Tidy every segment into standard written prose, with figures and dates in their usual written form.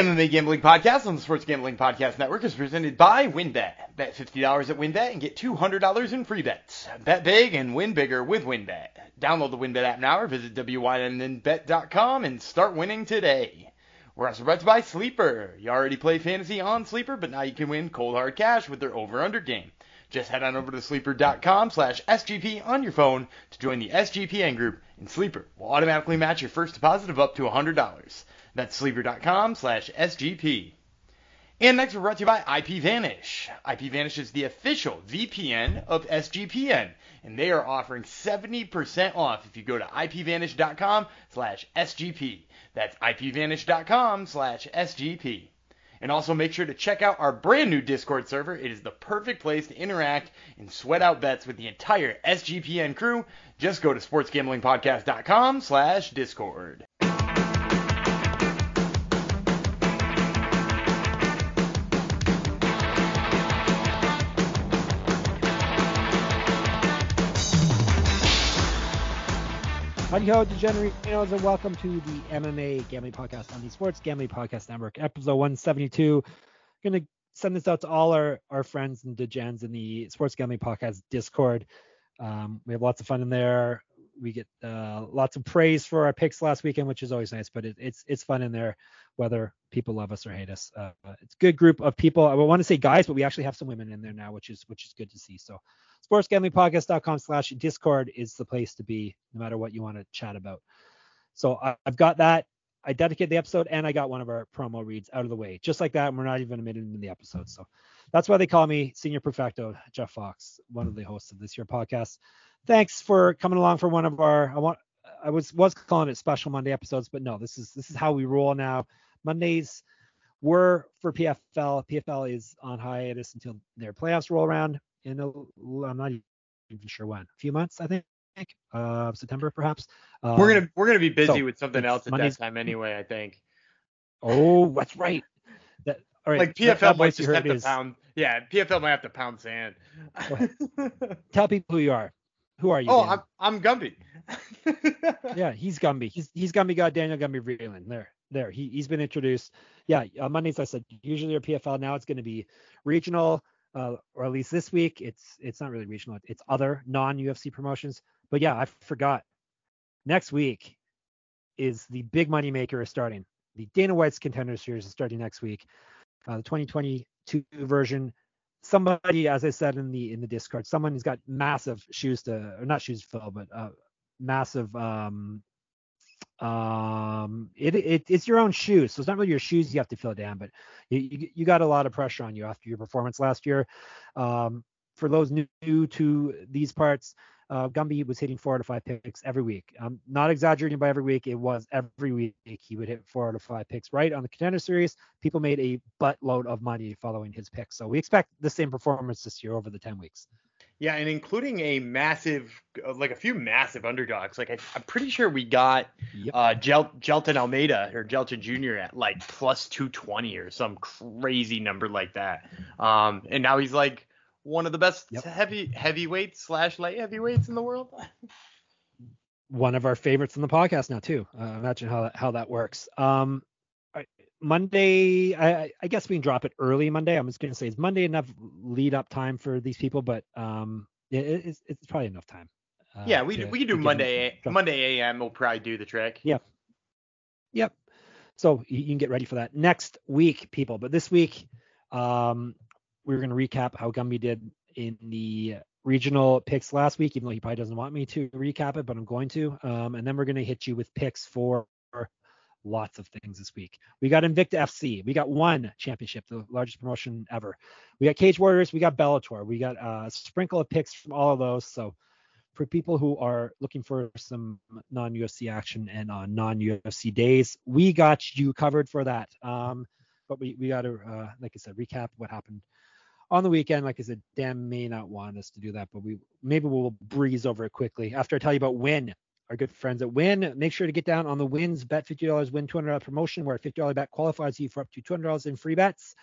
MMA Gambling Podcast on the Sports Gambling Podcast Network is presented by WynnBET. Bet $50 at WynnBET and get $200 in free bets. Bet big and win bigger with WynnBET. Download the WynnBET app now or visit wynnbet.com and start winning today. We're also brought to you by Sleeper. You already play fantasy on Sleeper, but now you can win cold hard cash with their over-under game. Just head on over to sleeper.com/SGP on your phone to join the SGPN group, and Sleeper will automatically match your first deposit of up to $100. That's sleeper.com/SGP. And next we're brought to you by IPVanish. IPVanish is the official VPN of SGPN, and they are offering 70% off if you go to IPVanish.com/SGP. That's IPVanish.com/SGP. And also make sure to check out our brand new Discord server. It is the perfect place to interact and sweat out bets with the entire SGPN crew. Just go to sportsgamblingpodcast.com/Discord. Howdy ho, degenerinos, and welcome to the MMA Gambling Podcast on the Sports Gambling Podcast Network, episode 172. I'm going to send this out to all our friends and degens in the Sports Gambling Podcast Discord. We have lots of fun in there. We get lots of praise for our picks last weekend, which is always nice, but it's fun in there, whether people love us or hate us. It's a good group of people. I want to say guys, but we actually have some women in there now, which is good to see. So sportsgamblingpodcast.com/Discord is the place to be, no matter what you want to chat about. So I've got that. I dedicated the episode, and I got one of our promo reads out of the way, just like that, and we're not even admitted in the episode. So that's why they call me Senior Perfecto, Jeff Fox, one of the hosts of this year's podcast. Thanks for coming along for one of our, I was calling it Special Monday episodes, but no, this is how we roll now. Mondays were for PFL. PFL is on hiatus until their playoffs roll around in I'm not even sure when. A few months, I think. September perhaps. We're gonna be busy with something else at Mondays, that time anyway, I think. Oh, that's right. All right. Like PFL might just have to pound. Yeah, PFL might have to pound sand. Tell people who you are. Who are you? Oh, Daniel? I'm Gumby. Yeah, he's Gumby. He's Gumby God, Daniel Gumby Vreeland. There. He's been introduced. Yeah, on Mondays I said usually our PFL. Now it's going to be regional, or at least this week it's not really regional. It's other non-UFC promotions. But yeah, I forgot. Next week is the big money maker is starting. The Dana White's Contender Series is starting next week. The 2022 version. Somebody, as I said in the Discord, someone who's got massive shoes to, or not shoes to fill, but massive. It's your own shoes, so it's not really your shoes you have to fill, Dan, but you got a lot of pressure on you after your performance last year. For those new to these parts, Gumby was hitting 4 out of 5 picks every week. I'm not exaggerating by every week. It was every week he would hit 4 out of 5 picks right on the Contender Series. People made a buttload of money following his picks. So we expect the same performance this year over the 10 weeks. Yeah, and including a massive, like a few massive underdogs. Like I'm pretty sure we got Jelton Almeida or Jelton Jr. at like plus 220 or some crazy number like that. And now he's like one of the best heavyweights / light heavyweights in the world. One of our favorites in the podcast now too. Imagine how that works. Monday, I guess we can drop it early Monday. I'm just going to say, is Monday enough lead up time for these people? But it's probably enough time. Yeah, we can do Monday a.m. We'll probably do the trick. Yeah. Yep. So you can get ready for that next week, people. But this week, we're going to recap how Gumby did in the regional picks last week, even though he probably doesn't want me to recap it, but I'm going to. And then we're going to hit you with picks for lots of things this week. We got Invicta FC. We got ONE Championship, the largest promotion ever. We got Cage Warriors. We got Bellator. We got a sprinkle of picks from all of those. So for people who are looking for some non-UFC action and on non-UFC days, we got you covered for that. But we got to, like I said, recap what happened on the weekend. Like I said, Dan may not want us to do that, but we'll breeze over it quickly after I tell you about WYNN, our good friends at WYNN. Make sure to get down on the WYNN's Bet $50, Win $200 promotion, where a $50 bet qualifies you for up to $200 in free bets.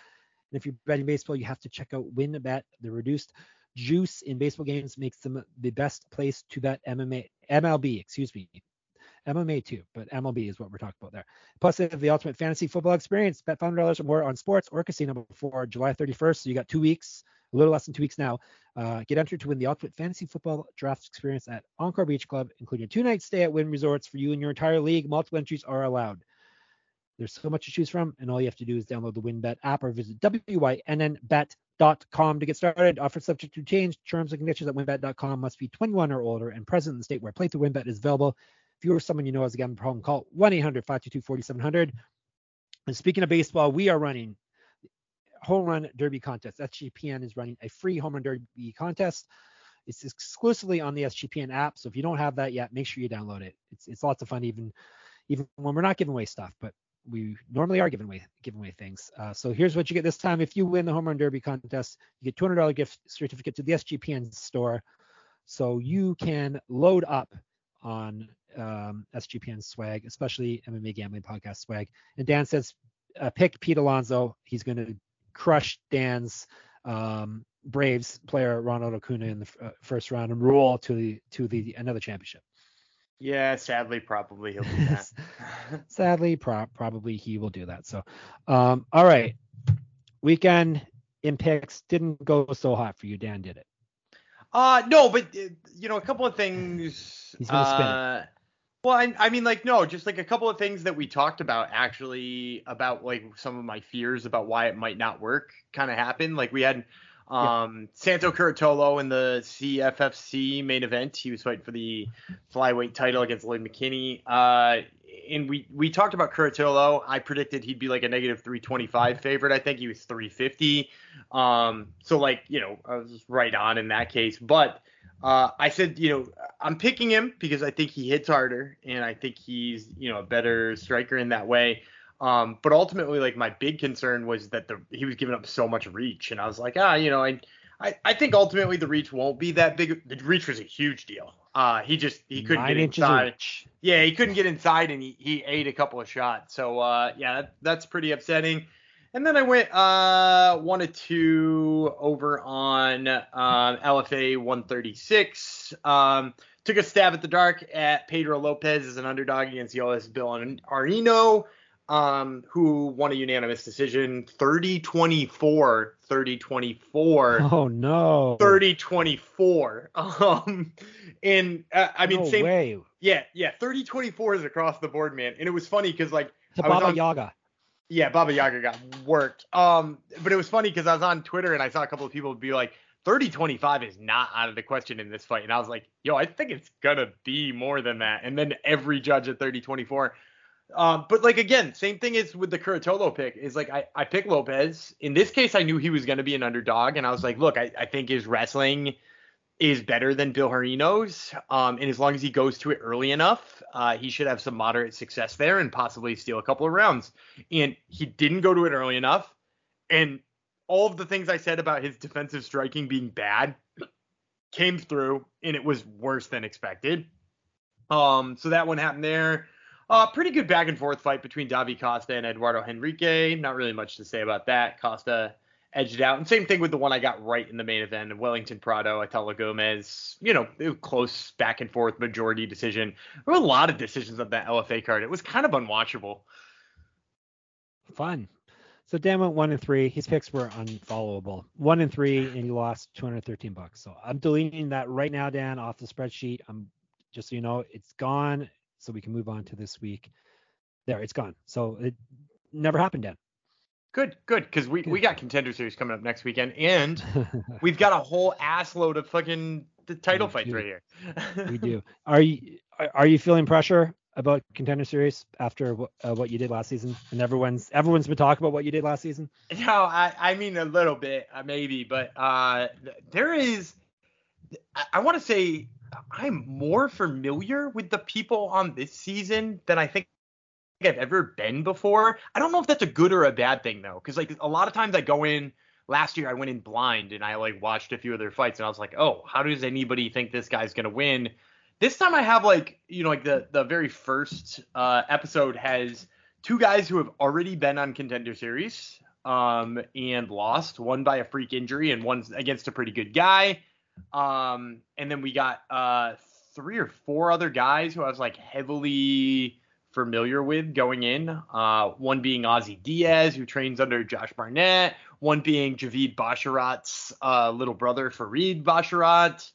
And if you're betting baseball, you have to check out WynnBET. The reduced juice in baseball games makes them the best place to bet MLB. MMA too, but MLB is what we're talking about there. Plus, if the ultimate fantasy football experience, bet $500 or more on sports or casino before July 31st. So you got 2 weeks, a little less than 2 weeks now. Get entered to win the ultimate fantasy football draft experience at Encore Beach Club, including a 2-night stay at Wynn Resorts for you and your entire league. Multiple entries are allowed. There's so much to choose from, and all you have to do is download the WynnBET app or visit wynnbet.com to get started. Offer subject to change. Terms and conditions at wynnbet.com. Must be 21 or older and present in the state where playthrough WynnBET is available. If you or someone you know has a gambling problem, call 1-800-522-4700. And speaking of baseball, we are running home run derby contest. SGPN is running a free home run derby contest. It's exclusively on the SGPN app, so if you don't have that yet, make sure you download it. It's lots of fun, even when we're not giving away stuff, but we normally are giving away things. So here's what you get this time. If you win the home run derby contest, you get $200 gift certificate to the SGPN store, so you can load up on SGPN swag, especially MMA Gambling Podcast swag. And Dan says, pick Pete Alonso. He's going to crush Dan's Braves player Ronald Acuna in the first round and roll to the another championship. Yeah, sadly, probably he'll do that. Sadly, probably he will do that. So, all right, weekend in picks didn't go so hot for you. Dan did it. No, but you know, a couple of things. He's gonna spin it. Well, I mean, a couple of things that we talked about actually about like some of my fears about why it might not work kind of happened. Like we had Santo Curatolo in the CFFC main event. He was fighting for the flyweight title against Lloyd McKinney. And we talked about Curatolo. I predicted he'd be like a negative 325 favorite. I think he was 350. So like, you know, I was right on in that case. But I said, you know, I'm picking him because I think he hits harder and I think he's, you know, a better striker in that way. But ultimately, like my big concern was that he was giving up so much reach, and I was like, you know, I think ultimately the reach won't be that big. The reach was a huge deal. He couldn't get inside. Yeah, he couldn't get inside, and he ate a couple of shots. So yeah, that's pretty upsetting. And then I went 1-2 over on LFA 136. Took a stab at the dark at Pedro Lopez as an underdog against Yolis Bilonarino. Who won a unanimous decision, 30-24, 30-24. Oh, no. 30-24. And, I mean, no same way. Yeah, 30-24 is across the board, man. And it was funny because, like... It's Baba Yaga. Yeah, Baba Yaga got worked. But it was funny because I was on Twitter and I saw a couple of people be like, 30-25 is not out of the question in this fight. And I was like, yo, I think it's going to be more than that. And then every judge at 30-24... but like, again, same thing is with the Curatolo pick is like, I pick Lopez in this case. I knew he was going to be an underdog. And I was like, look, I think his wrestling is better than Bilharino's. And as long as he goes to it early enough, he should have some moderate success there and possibly steal a couple of rounds. And he didn't go to it early enough. And all of the things I said about his defensive striking being bad came through, and it was worse than expected. So that one happened there. Pretty good back and forth fight between Davi Costa and Eduardo Henrique. Not really much to say about that. Costa edged it out. And same thing with the one I got right in the main event of Wellington Prado, Italo Gomez. You know, it was close back and forth majority decision. There were a lot of decisions on that LFA card. It was kind of unwatchable. Fun. So Dan went 1-3. His picks were unfollowable. 1-3, and he lost $213. So I'm deleting that right now, Dan, off the spreadsheet. I'm just so you know, it's gone. So we can move on to this week. There, it's gone. So it never happened, Dan. Good, because we got Contender Series coming up next weekend, and we've got a whole ass load of fucking the title fights right here. We do. Are you feeling pressure about Contender Series after what you did last season? And everyone's been talking about what you did last season. No, I mean a little bit, maybe, but there is. I want to say. I'm more familiar with the people on this season than I think I've ever been before. I don't know if that's a good or a bad thing, though, because like a lot of times I go in last year, I went in blind and I like watched a few of their fights and I was like, oh, how does anybody think this guy's going to win? This time I have like, you know, like the very first episode has two guys who have already been on Contender Series and lost, one by a freak injury and one against a pretty good guy. And then we got three or four other guys who I was like heavily familiar with going in. One being Ozzy Diaz, who trains under Josh Barnett. One being Javid Basharat's little brother, Fareed Basharat.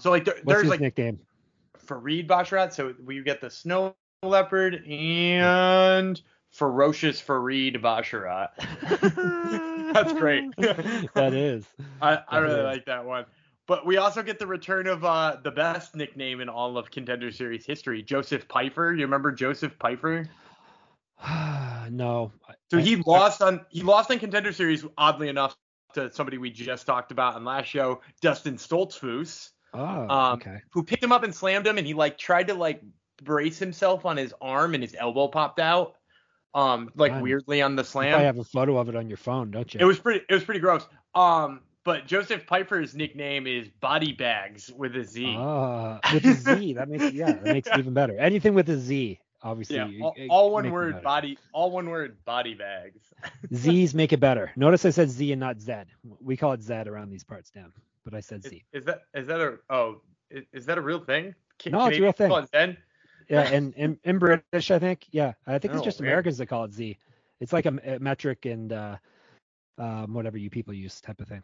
So like there's his like nickname? Fareed Basharat. So we get the Snow Leopard and Ferocious Fareed Basharat. That's great. That is. I really like that one. But we also get the return of the best nickname in all of Contender Series history, Joseph Pfeiffer. You remember Joseph Pfeiffer? No. So he lost on Contender Series, oddly enough, to somebody we just talked about on last show, Dustin Stoltzfus. Oh, okay. Who picked him up and slammed him, and he like tried to like brace himself on his arm, and his elbow popped out. Weirdly on the slam. I have a photo of it on your phone, don't you? It was pretty gross. But Joseph Pfeiffer's nickname is Body Bags with a Z. With a Z. That makes it even better. Anything with a Z, obviously. Yeah, all one word, body. All one word, Body Bags. Z's make it better. Notice I said Z and not Zed. We call it Zed around these parts now, but I said Z. Is that a real thing? No, it's a real thing. Call it Zed? Yeah, and in British, I think. Yeah, I think it's just weird. Americans that call it Z. It's like a metric and whatever you people use type of thing.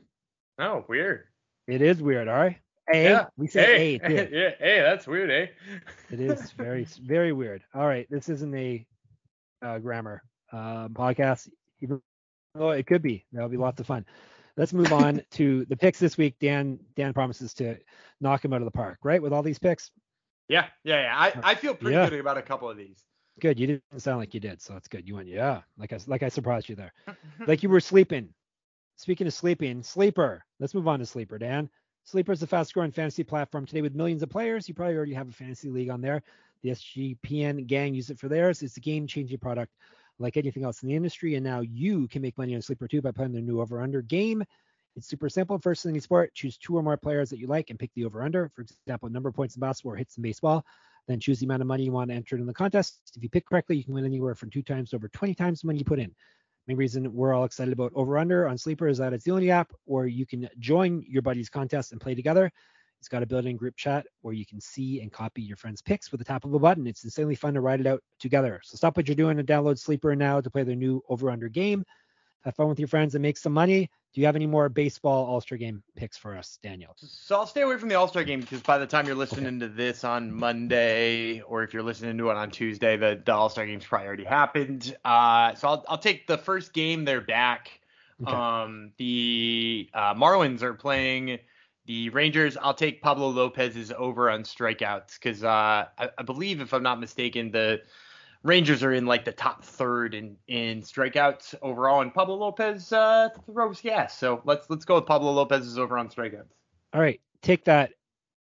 Oh, weird. It is weird, all right? Yeah. We say A. Yeah, A, that's weird, eh? It is very, very weird. All right, this isn't a grammar podcast, even though it could be. That'll be lots of fun. Let's move on to the picks this week. Dan promises to knock him out of the park, right, with all these picks? Yeah. I feel pretty good about a couple of these. Good. You didn't sound like you did, so that's good. You went, yeah, like I surprised you there. Like you were sleeping. Speaking of sleeping, Sleeper. Let's move on to Sleeper, Dan. Sleeper is the fast-growing fantasy platform today with millions of players. You probably already have a fantasy league on there. The SGPN gang use it for theirs. It's a game-changing product like anything else in the industry, and now you can make money on Sleeper, too, by playing their new over-under game. It's super simple. First thing in sport, choose two or more players that you like and pick the over-under. For example, number of points in basketball or hits in baseball. Then choose the amount of money you want to enter in the contest. If you pick correctly, you can win anywhere from 2 times to over 20 times the money you put in. The reason we're all excited about Over Under on Sleeper is that it's the only app where you can join your buddies' contests and play together. It's got a built-in group chat where you can see and copy your friends' picks with the tap of a button. It's insanely fun to ride it out together. So stop what you're doing and download Sleeper now to play their new Over Under game. Have fun with your friends and make some money. Do you have any more baseball All-Star Game picks for us, Daniel? So I'll stay away from the All-Star Game because by the time you're listening to this on Monday, or if you're listening to it on Tuesday, the All-Star Game's probably already happened. So I'll take the first game. They're back. Okay. The Marlins are playing the Rangers. I'll take Pablo Lopez's over on strikeouts because I believe, if I'm not mistaken, the Rangers are in like the top third in strikeouts overall, and Pablo Lopez throws gas. So let's go with Pablo Lopez's over on strikeouts. All right, take that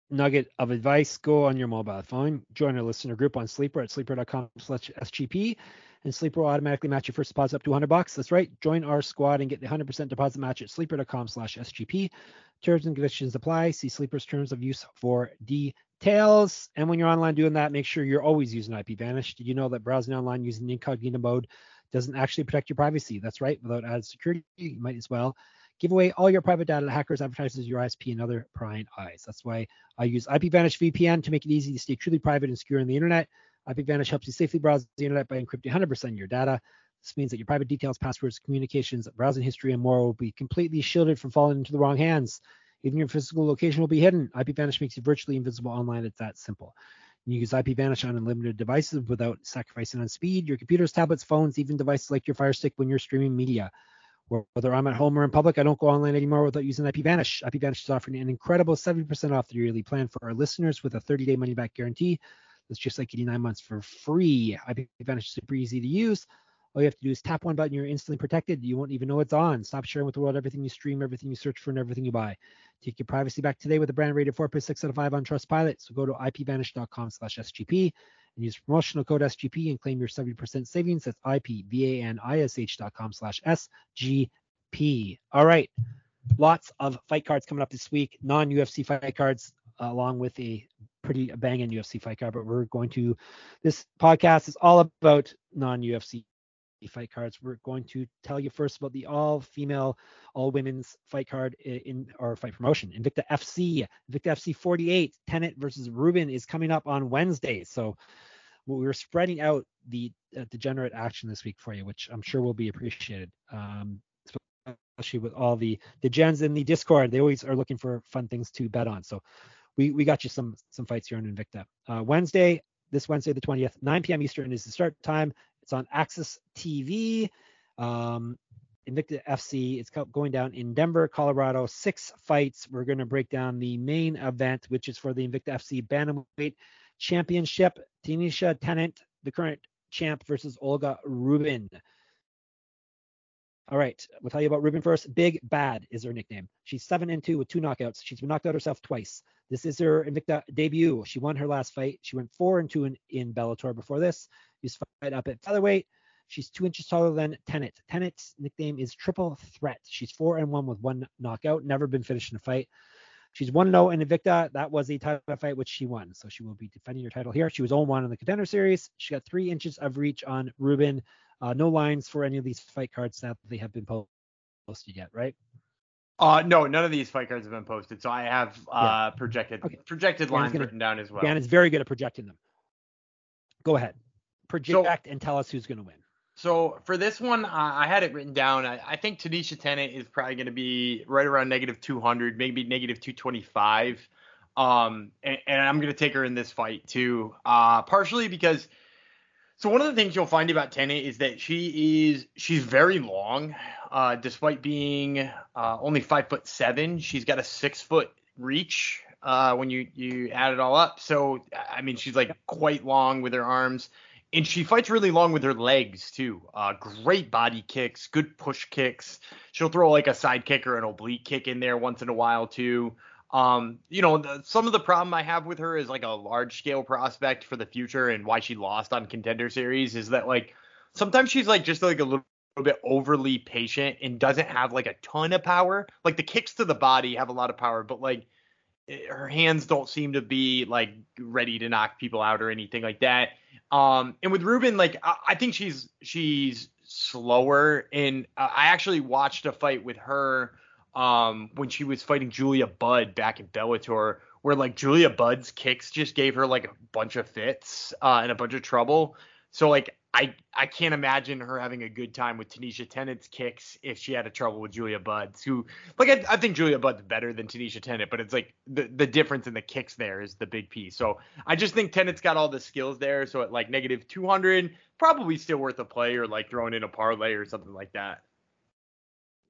nugget of advice. Go on your mobile phone, join our listener group on Sleeper at sleeper.com/SGP, and Sleeper will automatically match your first deposit up to $100. That's right. Join our squad and get the 100% deposit match at sleeper.com/SGP. Terms and conditions apply. See Sleeper's terms of use for details. And when you're online doing that, make sure you're always using IPVanish. Did you know that browsing online using incognito mode doesn't actually protect your privacy? That's right. Without added security, you might as well give away all your private data to hackers, advertisers, your ISP, and other prying eyes. That's why I use IPVanish VPN to make it easy to stay truly private and secure on the internet. IPVanish helps you safely browse the internet by encrypting 100% of your data. This means that your private details, passwords, communications, browsing history, and more will be completely shielded from falling into the wrong hands. Even your physical location will be hidden. IPVanish makes you virtually invisible online. It's that simple. You use IPVanish on unlimited devices without sacrificing on speed. Your computers, tablets, phones, even devices like your Fire Stick when you're streaming media. Whether I'm at home or in public, I don't go online anymore without using IPVanish. IPVanish is offering an incredible 70% off the yearly plan for our listeners with a 30-day money-back guarantee. That's just like 89 months for free. IPVanish is super easy to use. All you have to do is tap one button, you're instantly protected. You won't even know it's on. Stop sharing with the world everything you stream, everything you search for, and everything you buy. Take your privacy back today with a brand rated 4.6 out of 5 on Trustpilot. So go to IPVanish.com/SGP and use promotional code SGP and claim your 70% savings. That's IPVanish.com/SGP. All right. Lots of fight cards coming up this week. Non-UFC fight cards along with a pretty banging UFC fight card. But this podcast is all about non-UFC fight cards. We're going to tell you first about the all-female, all-women's fight card in our fight promotion. Invicta FC, Invicta FC 48, Tennant versus Rubin is coming up on Wednesday. So we're spreading out the degenerate action this week for you, which I'm sure will be appreciated, especially with all the gens in the Discord. They always are looking for fun things to bet on. So we got you some fights here on Invicta. This Wednesday, the 20th, 9 p.m. Eastern is the start time. It's on Axis TV. Invicta FC, it's going down in Denver, Colorado. 6 fights. We're going to break down the main event, which is for the Invicta FC Bantamweight Championship. Tanisha Tennant, the current champ, versus Olga Rubin. All right, we'll tell you about Rubin first. Big Bad is her nickname. She's 7-2 with 2 knockouts. She's been knocked out herself twice. This is her Invicta debut. She won her last fight. She went 4-2 in Bellator before this. She's fight up at featherweight. She's 2 inches taller than Tennant. Tennant's nickname is Triple Threat. She's 4-1 with 1 knockout. Never been finished in a fight. She's 1-0 in Invicta. That was a title fight which she won. So she will be defending her title here. She was 0-1 in the Contender Series. She got 3 inches of reach on Rubin. No lines for any of these fight cards that they have been posted yet, right? No, none of these fight cards have been posted. So I have projected lines written down as well. Dan is very good at projecting them. Go ahead. Project and tell us who's going to win. So for this one, I had it written down. I think Tanisha Tennant is probably going to be right around -200, maybe -225. And I'm going to take her in this fight too, partially because – so one of the things you'll find about Tennant is that she's very long, despite being only 5'7". She's got a 6-foot reach when you add it all up. So I mean, she's like quite long with her arms, and she fights really long with her legs too. Great body kicks, good push kicks. She'll throw like a side kick or an oblique kick in there once in a while too. Some of the problem I have with her is like a large scale prospect for the future, and why she lost on Contender Series is that like sometimes she's like just like a little bit overly patient and doesn't have like a ton of power. Like the kicks to the body have a lot of power, but like her hands don't seem to be like ready to knock people out or anything like that. And with Rubin, like I think she's slower, and I actually watched a fight with her when she was fighting Julia Budd back in Bellator, where like Julia Budd's kicks just gave her like a bunch of fits and a bunch of trouble. So like I can't imagine her having a good time with Tanisha Tennant's kicks if she had a trouble with Julia Budd, who like I think Julia Budd's better than Tanisha Tennant, but it's like the difference in the kicks there is the big piece. So I just think Tennant's got all the skills there. So at like -200, probably still worth a play, or like throwing in a parlay or something like that.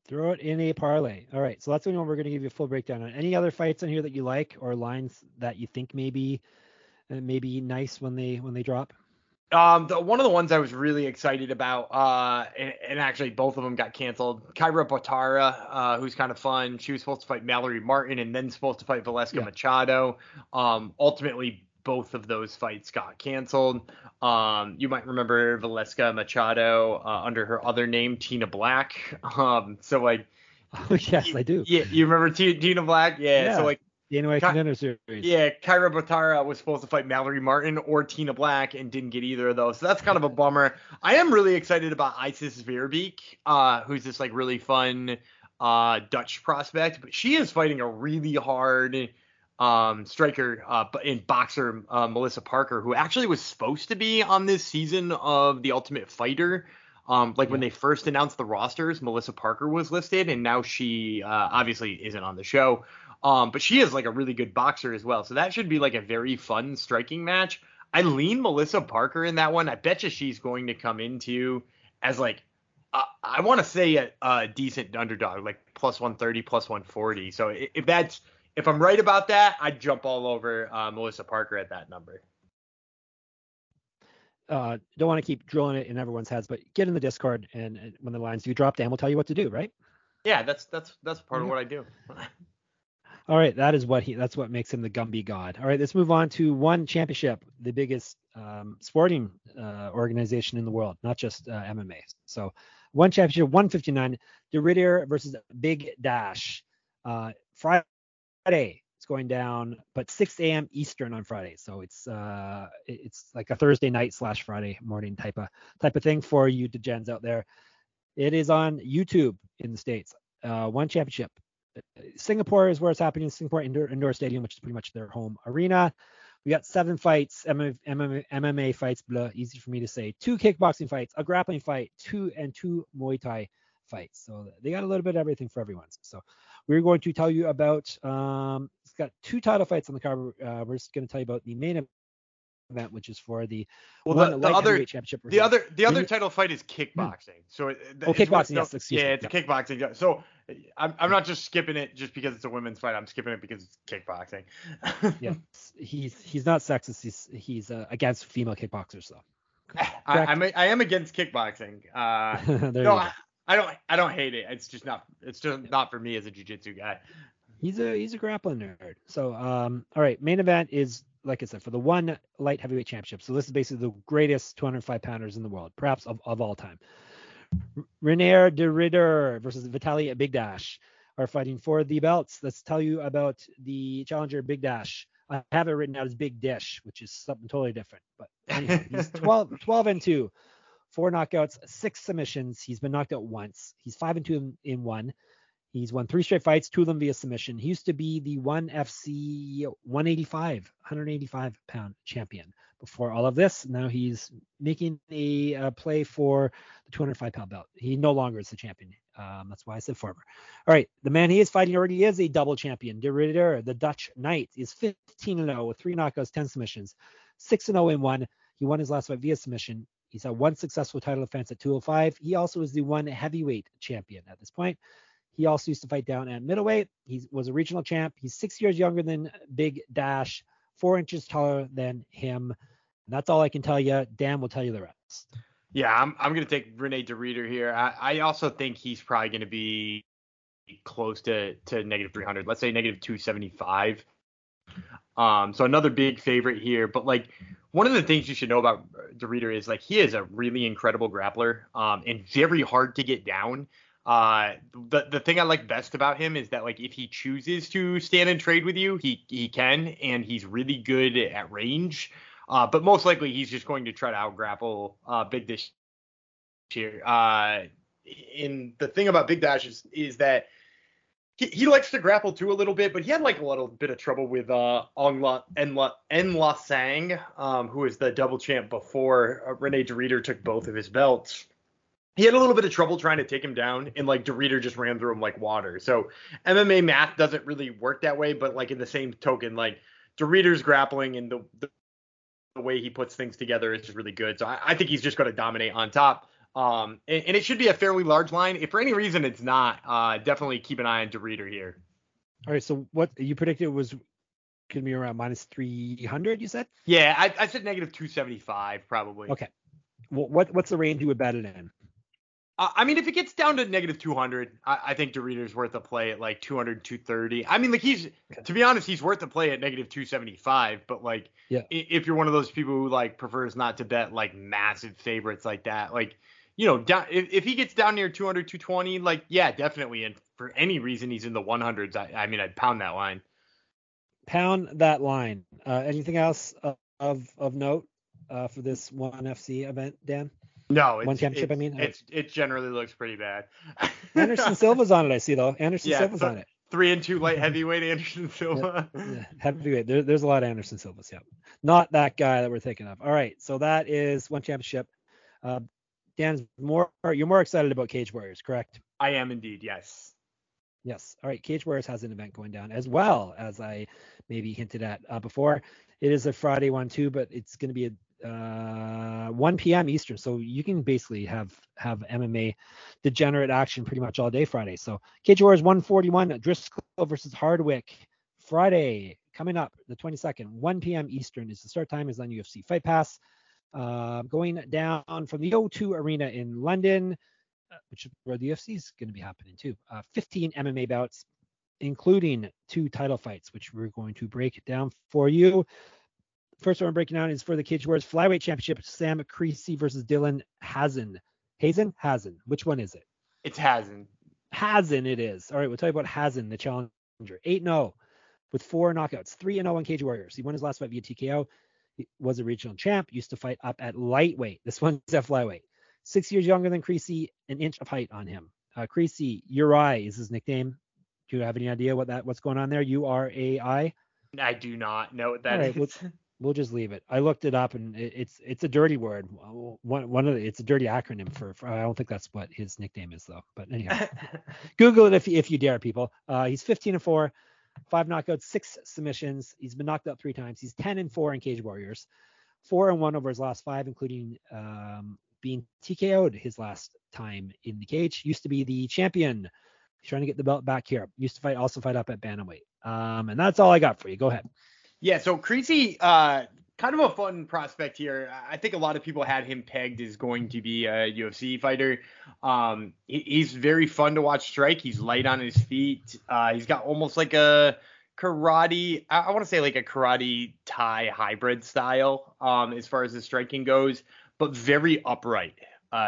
Throw it in a parlay. All right, so that's the one we're going to give you a full breakdown on. Any other fights in here that you like, or lines that you think may be nice when they drop? One of the ones I was really excited about, and actually both of them got canceled. Kyra Botara, who's kind of fun. She was supposed to fight Mallory Martin and then supposed to fight Valeska Machado. Ultimately, both of those fights got canceled. You might remember Valeska Machado under her other name, Tina Black. Yes, I do. Yeah, you remember Tina Black? Yeah. So like Dana White's Contender Series. Yeah, Kyra Botara was supposed to fight Mallory Martin or Tina Black and didn't get either of those. So that's kind of a bummer. I am really excited about Isis Veerbeek, who's this like really fun Dutch prospect, but she is fighting a really hard striker and boxer Melissa Parker, who actually was supposed to be on this season of The Ultimate Fighter. When they first announced the rosters, Melissa Parker was listed, and now she obviously isn't on the show. But she is like a really good boxer as well, so that should be like a very fun striking match. I lean Melissa Parker in that one. I bet you she's going to come into as like I want to say a decent underdog, like +130, +140. So if I'm right about that, I'd jump all over Melissa Parker at that number. Don't want to keep drilling it in everyone's heads, but get in the Discord, and when the lines do drop, Dan will tell you what to do, right? Yeah, that's part of what I do. All right, that's what makes him the Gumby God. All right, let's move on to ONE Championship, the biggest sporting organization in the world, not just MMA. So ONE Championship 159, de Ridder versus Bigdash. Friday, It's going down, but 6 a.m. Eastern on Friday. So it's like a Thursday night / Friday morning type of thing for you degens out there. It is on YouTube in the States. ONE Championship. Singapore is where it's happening. Singapore Indoor Stadium, which is pretty much their home arena. We got 7 fights, MMA fights, blah, easy for me to say. 2 kickboxing fights, a grappling fight, 2 Muay Thai fights. So they got a little bit of everything for everyone. So we're going to tell you about, it's got 2 title fights on the card. We're just going to tell you about the main event, which is for the other title fight is kickboxing. So kickboxing. Yes, excuse me. It's kickboxing. So I'm not just skipping it just because it's a women's fight. I'm skipping it because it's kickboxing. Yeah, he's not sexist. He's against female kickboxers though. So. I am against kickboxing. I don't hate it. It's just not for me as a jiu-jitsu guy. He's a grappling nerd. So all right, main event is, like I said, for the ONE Light Heavyweight Championship. So this is basically the greatest 205 pounders in the world, perhaps of all time. Reinier de Ridder versus Vitaly Bigdash are fighting for the belts. Let's tell you about the challenger Bigdash. I have it written out as Big Dish, which is something totally different. But anyway, he's 12-2, 4 knockouts, 6 submissions. He's been knocked out once. He's 5-2 in ONE. He's won 3 straight fights, 2 of them via submission. He used to be the ONE FC 185 pound champion before all of this. Now he's making a play for the 205 pound belt. He no longer is the champion. That's why I said former. All right, the man he is fighting already is a double champion. De Ridder, the Dutch Knight, is 15-0 with 3 knockouts, 10 submissions, 6-0 in ONE. He won his last fight via submission. He's had 1 successful title defense at 205. He also is the ONE heavyweight champion at this point. He also used to fight down at middleweight. He was a regional champ. He's 6 years younger than Bigdash, 4 inches taller than him. And that's all I can tell you. Dan will tell you the rest. Yeah, I'm going to take Reinier de Ridder here. I also think he's probably going to be close to -300. Let's say -275. So another big favorite here. But, like, one of the things you should know about de Ridder is, like, he is a really incredible grappler and very hard to get down. The thing I like best about him is that, like, if he chooses to stand and trade with you, he can, and he's really good at range. But most likely he's just going to try to out grapple Bigdash here. And the thing about Bigdash is that he likes to grapple too a little bit, but he had, like, a little bit of trouble with Enla Sang, who was the double champ before Reinier de Ridder took both of his belts. He had a little bit of trouble trying to take him down, and, like, de Ridder just ran through him like water. So MMA math doesn't really work that way, but, like, in the same token, like, de Ridder's grappling and the way he puts things together is just really good. So I think he's just going to dominate on top. And it should be a fairly large line. If for any reason it's not, definitely keep an eye on de Ridder here. All right, so what you predicted was going to be around -300, you said? Yeah, I said -275 probably. Okay. Well, what's the range you would bet it in? I mean, if it gets down to -200, I think de Ridder's worth a play at, like, 200, 230. I mean, like, to be honest, he's worth a play at -275. But, like, yeah, if you're one of those people who, like, prefers not to bet, like, massive favorites like that, like, you know, down, if he gets down near 200, 220, like, yeah, definitely. And for any reason he's in the 100s, I mean, I'd pound that line. Anything else of note for this ONE FC event, Dan? No, it's ONE Championship. It generally looks pretty bad. Anderson Silva's on it, I see though. Anderson Silva's on it. 3-2 light heavyweight Anderson Silva. Yeah, heavyweight. There's a lot of Anderson Silvas. Yeah, not that guy that we're thinking of. All right, so that is ONE Championship. Dan's you're more excited about Cage Warriors, correct? I am indeed. Yes. All right. Cage Warriors has an event going down as well, as I maybe hinted at before. It is a Friday one too, but it's going to be a 1 p.m. Eastern, so you can basically have MMA degenerate action pretty much all day Friday. So Cage Warriors 141, Driscoll versus Hardwick, Friday coming up the 22nd, 1 p.m. Eastern is the start time. Is on UFC Fight Pass. Going down from the O2 Arena in London, which is where the UFC is going to be happening too. 15 MMA bouts, including 2 title fights, which we're going to break down for you. First one I'm breaking down is for the Cage Warriors Flyweight Championship. Sam Creasy versus Dylan Hazen. Hazen. Which one is it? It's Hazen. It is. All right, we'll tell you about Hazen, the challenger. 8-0, with 4 knockouts, 3-0 on Cage Warriors. He won his last fight via TKO. He was a regional champ, used to fight up at lightweight. This one's at flyweight. 6 years younger than Creasy, an inch of height on him. Creasy, Uri is his nickname. Do you have any idea what's going on there? Urai? I do not know what that is. We'll just leave it. I looked it up, and it's a dirty word. It's a dirty acronym for I don't think that's what his nickname is, though. But anyhow, Google it if you dare, people. He's 15-4, 5 knockouts, 6 submissions. He's been knocked out 3 times. He's 10-4 in Cage Warriors, 4-1 over his last 5, including being TKO'd his last time in the cage. Used to be the champion. He's trying to get the belt back here. Used to fight up at bantamweight. And that's all I got for you. Go ahead. Yeah, so Creasy, kind of a fun prospect here. I think a lot of people had him pegged as going to be a UFC fighter. He's very fun to watch strike. He's light on his feet. He's got almost like a karate, I want to say like a karate Thai hybrid style as far as his striking goes, but very upright.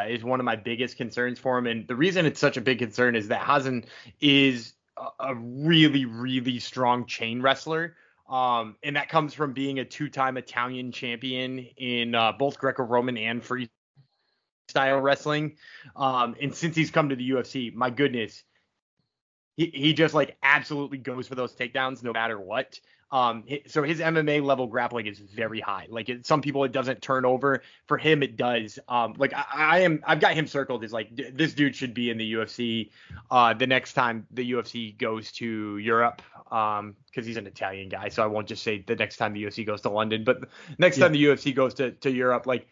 Is one of my biggest concerns for him. And the reason it's such a big concern is that Hazen is a really, really strong chain wrestler. And that comes from being a 2-time Italian champion in both Greco-Roman and freestyle wrestling. And since he's come to the UFC, my goodness, he just like absolutely goes for those takedowns no matter what. So his MMA level grappling is very high. Like some people, it doesn't turn over. For him, it does. Like I've got him circled as like this dude should be in the UFC the next time the UFC goes to Europe, because he's an Italian guy. So I won't just say the next time the UFC goes to London, but next time the UFC goes to Europe, like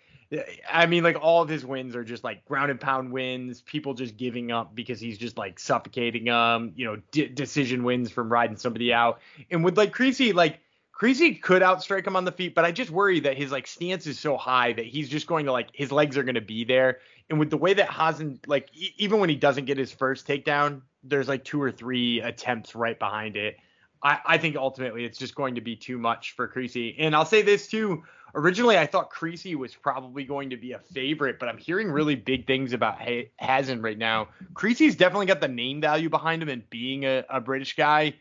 I mean, like all of his wins are just like ground and pound wins. People just giving up because he's just like suffocating them. You know, decision wins from riding somebody out. And with like Creasy could outstrike him on the feet, but I just worry that his like stance is so high that he's just going to like his legs are going to be there. And with the way that Hazen, like even when he doesn't get his first takedown, there's like 2 or 3 attempts right behind it. I think ultimately it's just going to be too much for Creasy. And I'll say this too. Originally, I thought Creasy was probably going to be a favorite, but I'm hearing really big things about Hazen right now. Creasy's definitely got the name value behind him, and being a British guy,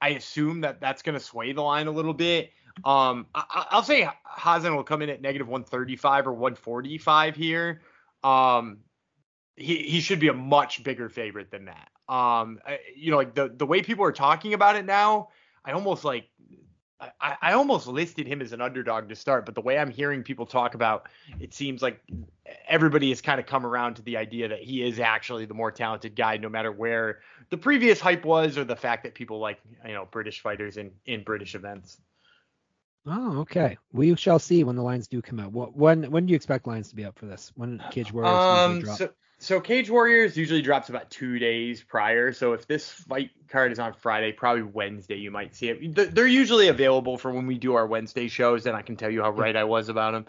I assume that's going to sway the line a little bit. I'll say Hazen will come in at negative 135 or 145 here. He should be a much bigger favorite than that. You know, like the way people are talking about it now, I almost listed him as an underdog to start, but the way I'm hearing people talk about, it seems like everybody has kind of come around to the idea that he is actually the more talented guy, no matter where the previous hype was or the fact that people like, you know, British fighters in British events. Oh, okay. We shall see when the lines do come out. When do you expect lines to be up for this? When Cage Warriors usually drop? So Cage Warriors usually drops about 2 days prior. So if this fight card is on Friday, probably Wednesday, you might see it. They're usually available for when we do our Wednesday shows, and I can tell you how right I was about them.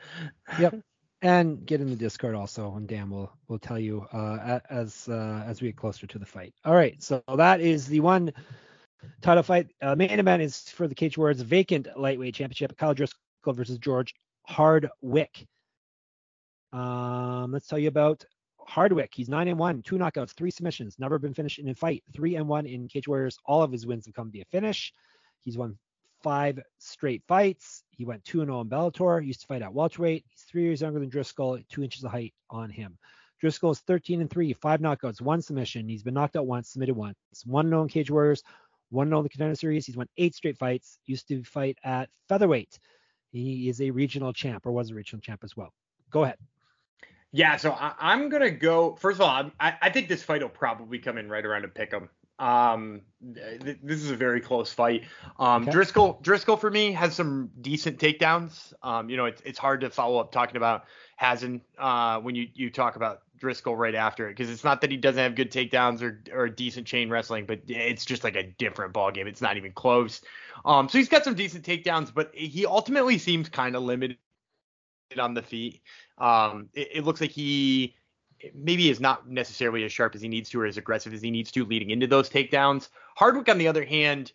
Yep. And get in the Discord also, and Dan will tell you as we get closer to the fight. All right. So that is the one title fight. Main event is for the Cage Warriors vacant lightweight championship. Kyle Driscoll versus George Hardwick. Let's tell you about Hardwick. He's 9-1, 2 knockouts, 3 submissions, never been finished in a fight, 3-1 in Cage Warriors. All of his wins have come via finish. He's won 5 straight fights. He went 2-0 in Bellator. He used to fight at welterweight. He's 3 years younger than Driscoll, 2 inches of height on him. Driscoll is 13-3, 5 knockouts, 1 submission. He's been knocked out once, submitted once. 1-0 in Cage Warriors, 1-0 in the Contender Series. He's won 8 straight fights. Used to fight at featherweight. He is a regional champ, or was a regional champ as well. Go ahead. Yeah, so I'm going to go – first of all, I think this fight will probably come in right around a pick'em. This is a very close fight. Okay. Driscoll, for me, has some decent takedowns. You know, it's hard to follow up talking about Hazen when you talk about Driscoll right after it, because it's not that he doesn't have good takedowns or decent chain wrestling, but it's just like a different ballgame. It's not even close. So he's got some decent takedowns, but he ultimately seems kind of limited on the feet. It looks like he maybe is not necessarily as sharp as he needs to or as aggressive as he needs to leading into those takedowns. Hardwick, on the other hand,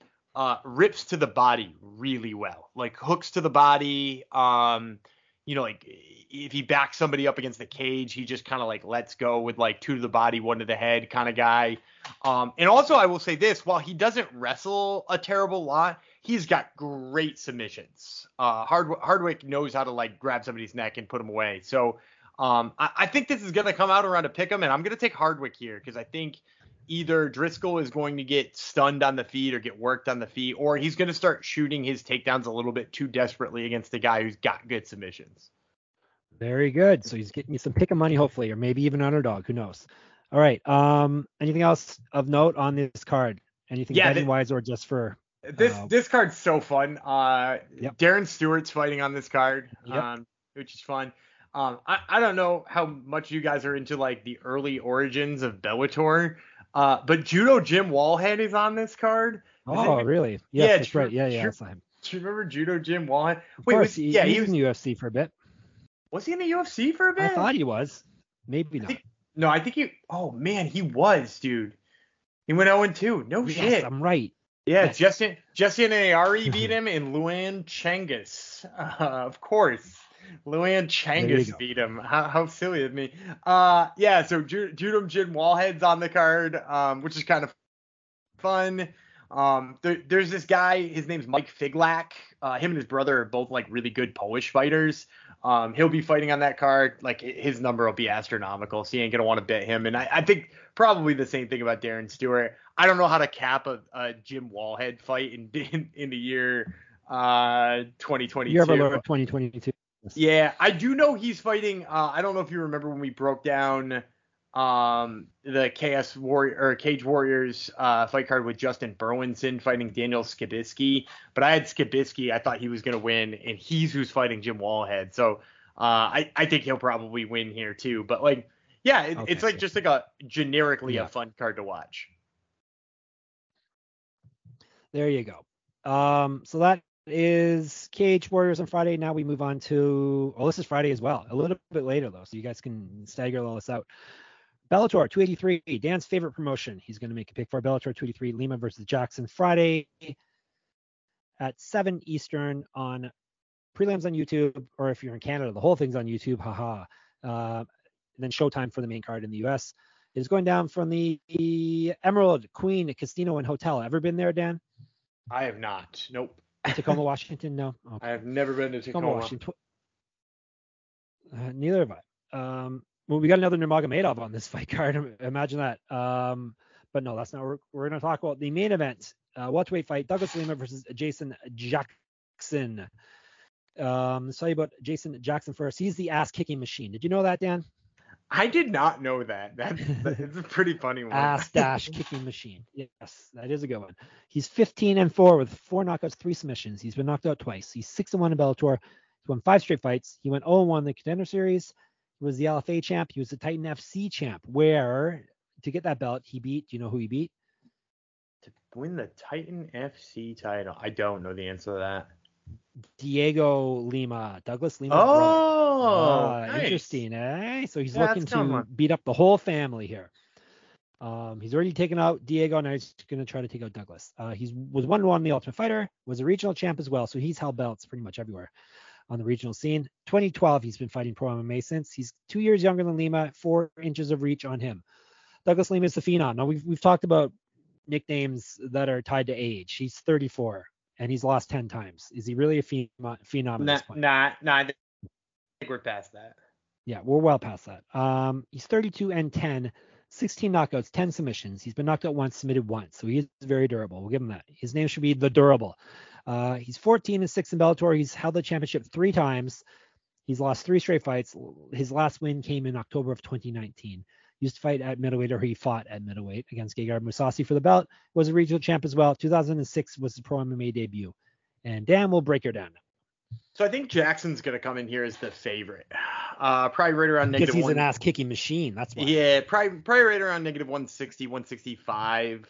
rips to the body really well, like hooks to the body. You know, like if he backs somebody up against the cage, he just kind of like lets go with like 2 to the body, 1 to the head kind of guy. And also, I will say this, while he doesn't wrestle a terrible lot, he's got great submissions. Hardwick knows how to, like, grab somebody's neck and put him away. So I think this is going to come out around a pick 'em, and I'm going to take Hardwick here because I think either Driscoll is going to get stunned on the feet or get worked on the feet, or he's going to start shooting his takedowns a little bit too desperately against a guy who's got good submissions. Very good. So he's getting you some pick 'em money, hopefully, or maybe even underdog. Who knows? All right. Anything else of note on this card? Anything betting wise or just for this card's so fun. Yep. Darren Stewart's fighting on this card, yep. Which is fun. I don't know how much you guys are into like the early origins of Bellator, but Judo Jim Wallhead is on on this card. Really? Yes, yeah, that's right. Yeah. Do you remember Judo Jim Wallhead? He was in the UFC for a bit. Was he in the UFC for a bit? I thought he was. Maybe not. I think he. Oh man, he was, dude. He went 0-2. Yes, I'm right. Yeah, yes. Justin Aari beat him, and Luann Changas, of course. Luann Changas beat him. How silly of me. So Judo Jim Wallhead's on the card, which is kind of fun. There's this guy, his name's Mike Figlak. Him and his brother are both like really good Polish fighters. He'll be fighting on that card. Like his number will be astronomical, so you ain't gonna want to bet him. And I think probably the same thing about Darren Stewart. I don't know how to cap a Jim Wallhead fight in the year 2022. Year of our Lord 2022. Yeah, I do know he's fighting. I don't know if you remember when we broke down the Cage Warriors fight card with Justin Berwinson fighting Daniel Skibitsky, but I had Skibitsky. I thought he was going to win, and he's who's fighting Jim Wallhead. So I think he'll probably win here too. But like, yeah, it's like just like a generically a fun card to watch. There you go. So that is Cage Warriors on Friday. Now we move on to this is Friday as well. A little bit later though, so you guys can stagger all this out. Bellator 283, Dan's favorite promotion. He's going to make a pick for Bellator 283, Lima versus Jackson, Friday at 7 Eastern on prelims on YouTube, or if you're in Canada, the whole thing's on YouTube. Haha. Then showtime for the main card in the U.S. It is going down from the Emerald, Queen, Casino, and Hotel. Ever been there, Dan? I have not. Nope. Tacoma, Washington? No. Okay. I have never been to Tacoma, Washington. Neither have I. Well, we got another Nurmagomedov on this fight card. Imagine that. But no, that's not what we're going to talk about. The main event, welterweight fight, Douglas Lima versus Jason Jackson. Let's tell you about Jason Jackson first. He's the ass-kicking machine. Did you know that, Dan? I did not know that. That's a pretty funny one. Ass-kicking machine. Yes, that is a good one. He's 15-4 with 4 knockouts, 3 submissions. He's been knocked out twice. He's 6-1 in Bellator. He's won 5 straight fights. He went 0-1 in the Contender Series. He was the LFA champ. He was the Titan FC champ, where to get that belt, he beat. Do you know who he beat? To win the Titan FC title. I don't know the answer to that. Diego Lima, Douglas Lima. Nice. Interesting. Eh? So he's looking to beat up the whole family here. He's already taken out Diego, and he's going to try to take out Douglas. He was 1-1 in the Ultimate Fighter, was a regional champ as well, so he's held belts pretty much everywhere on the regional scene. 2012, he's been fighting pro MMA since. He's 2 years younger than Lima, 4 inches of reach on him. Douglas Lima is the phenom. Now, we've talked about nicknames that are tied to age. He's 34, and he's lost 10 times. Is he really a phenom at this point? Nah, I think we're past that. Yeah, we're well past that. He's 32-10, 16 knockouts, 10 submissions. He's been knocked out once, submitted once, so he is very durable. We'll give him that. His name should be The Durable. He's 14-6 in Bellator. He's held the championship 3 times. He's lost 3 straight fights. His last win came in October of 2019. He used to fight at middleweight, or he fought at middleweight against Gegard Mousasi for the belt. Was a regional champ as well. 2006 was his pro MMA debut. And Dan will break her down. So I think Jackson's going to come in here as the favorite. Probably right around negative one. Because he's an ass-kicking machine. That's why. Yeah, probably right around negative 160, 165.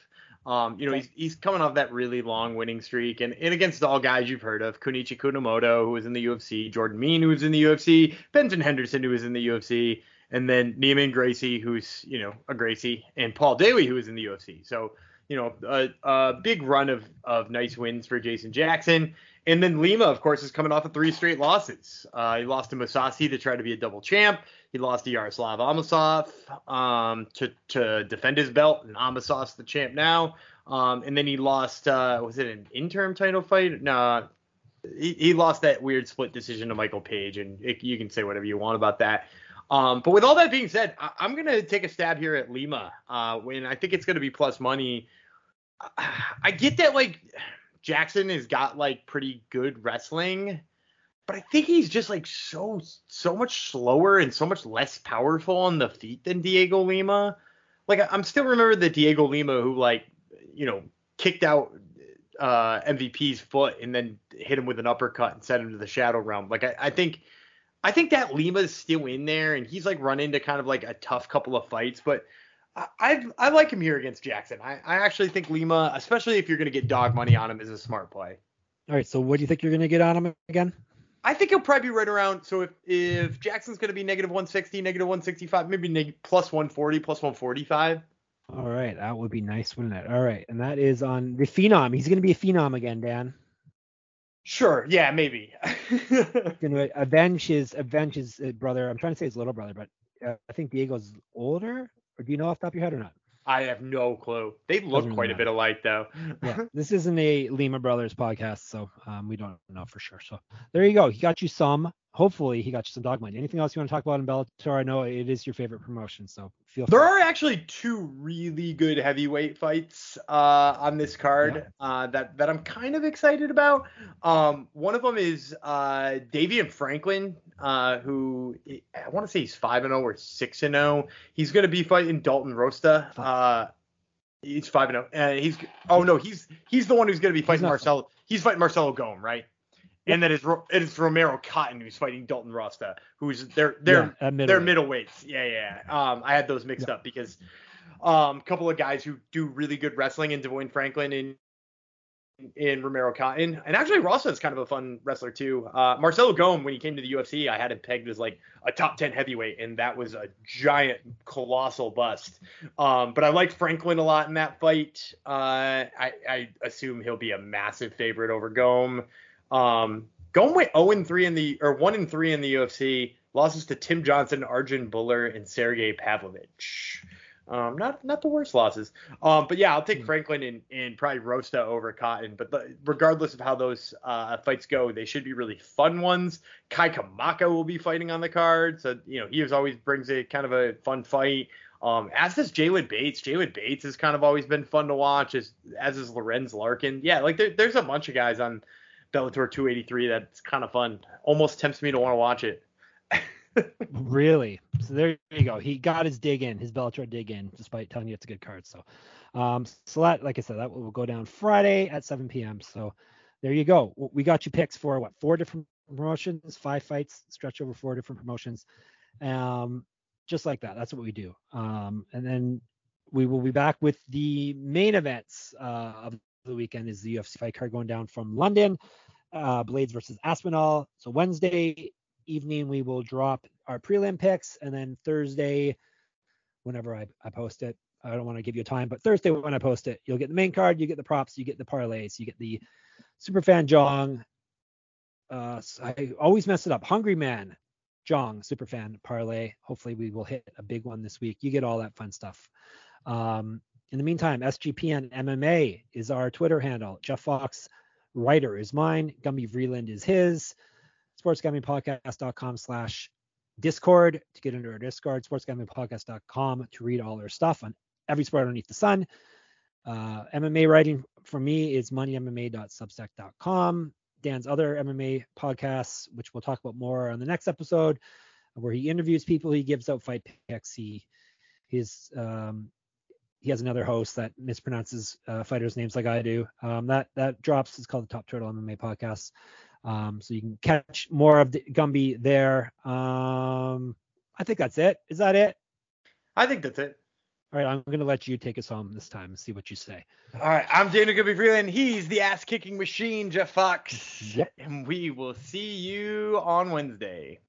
He's coming off that really long winning streak, and against all guys you've heard of: Kunichi Kunamoto, who was in the UFC, Jordan Mean, who was in the UFC, Benson Henderson, who was in the UFC, and then Neeman Gracie, who's a Gracie, and Paul Daley, who was in the UFC. So a big run of nice wins for Jason Jackson. And then Lima, of course, is coming off of three straight losses. He lost to Musasi to try to be a double champ. He lost to Yaroslav Amosov to defend his belt, and Amosov's the champ now. And then he lost, was it an interim title fight? No, he lost that weird split decision to Michael Page, and you can say whatever you want about that. But with all that being said, I'm going to take a stab here at Lima, when I think it's going to be plus money. I get that, like, Jackson has got, like, pretty good wrestling, but I think he's just, like, so much slower and so much less powerful on the feet than Diego Lima. Like, I'm still remember the Diego Lima who, like, you know, kicked out MVP's foot and then hit him with an uppercut and sent him to the shadow realm. Like, I think that Lima's still in there, and he's, like, run into kind of, like, a tough couple of fights. But I like him here against Jackson. I actually think Lima, especially if you're going to get dog money on him, is a smart play. All right, so what do you think you're going to get on him again? I think he'll probably be right around. So if Jackson's going to be negative 160, negative 165, maybe plus 140, plus 145. All right, that would be nice, wouldn't it? All right, and that is on the Phenom. He's going to be a Phenom again, Dan. Sure. Yeah, maybe. Gonna avenge his brother. I'm trying to say his little brother, but I think Diego's older. Or do you know off the top of your head or not? I have no clue. They look quite a bit alike, though. Yeah, this isn't a Lima Brothers podcast, so we don't know for sure. So there you go. He got you some. Hopefully, he got you some dog money. Anything else you want to talk about in Bellator? I know it is your favorite promotion, so feel free. There are actually two really good heavyweight fights on this card that I'm kind of excited about. One of them is Davian Franklin, who I want to say he's 5-0 or 6-0. He's going to be fighting Dalton Rosta. He's 5-0. He's the one who's going to be fighting Marcelo. He's fighting Marcelo Gome, right? And then it's Romero Cotton who's fighting Dalton Rosta, who's they're middleweights. Yeah. I had those mixed up because a couple of guys who do really good wrestling in Devon Franklin and in Romero Cotton, and actually Rosta is kind of a fun wrestler too. Marcelo Gome, when he came to the UFC, I had him pegged as like a top 10 heavyweight, and that was a giant, colossal bust. But I like Franklin a lot in that fight. I assume he'll be a massive favorite over Gome. Gome went 0-3 in the, or 1-3 in the UFC, losses to Tim Johnson, Arjun Buller, and Sergey Pavlovich. Not the worst losses. But yeah, I'll take Franklin and probably Rosta over Cotton. But regardless of how those fights go, they should be really fun ones. Kai Kamaka will be fighting on the card, so you know he always brings a kind of a fun fight. As does Jalen Bates. Jalen Bates has kind of always been fun to watch, as is Lorenz Larkin. Yeah, like there's a bunch of guys on Bellator 283 that's kind of fun. Almost tempts me to want to watch it. Really? So there you go. He got his dig in, his Bellator dig in, despite telling you it's a good card. So that, like I said, that will go down Friday at 7 p.m. So there you go. We got you picks for what, 4 different promotions, 5 fights, stretch over 4 different promotions. Just like that. That's what we do. And then we will be back with the main events of the weekend. Is the UFC fight card going down from London, Blades versus Aspinall. So Wednesday evening we will drop our prelim picks, and then Thursday, whenever I post it, I don't want to give you a time, but Thursday when I post it, you'll get the main card, you get the props, you get the parlays, you get the Superfan Jong. I always mess it up. Hungry Man Jong Superfan parlay. Hopefully we will hit a big one this week. You get all that fun stuff. In the meantime, SGPN MMA is our Twitter handle. Jeff Fox Writer is mine. Gumby Vreeland is his. sportsgamblingpodcast.com/discord to get into our Discord. sportsgamblingpodcast.com to read all our stuff on every sport underneath the sun. MMA writing for me is moneymma.substack.com. Dan's other MMA podcasts, which we'll talk about more on the next episode, where he interviews people, he gives out fight picks, he has another host that mispronounces fighters' names like I do. That drops. It's called the Top Turtle MMA Podcast. So you can catch more of Gumby there. I think that's it. Is that it? I think that's it. All right, I'm going to let you take us home this time and see what you say. All right, I'm Daniel Gumby Vreeland. He's the ass-kicking machine, Jeff Fox. Yep. And we will see you on Wednesday.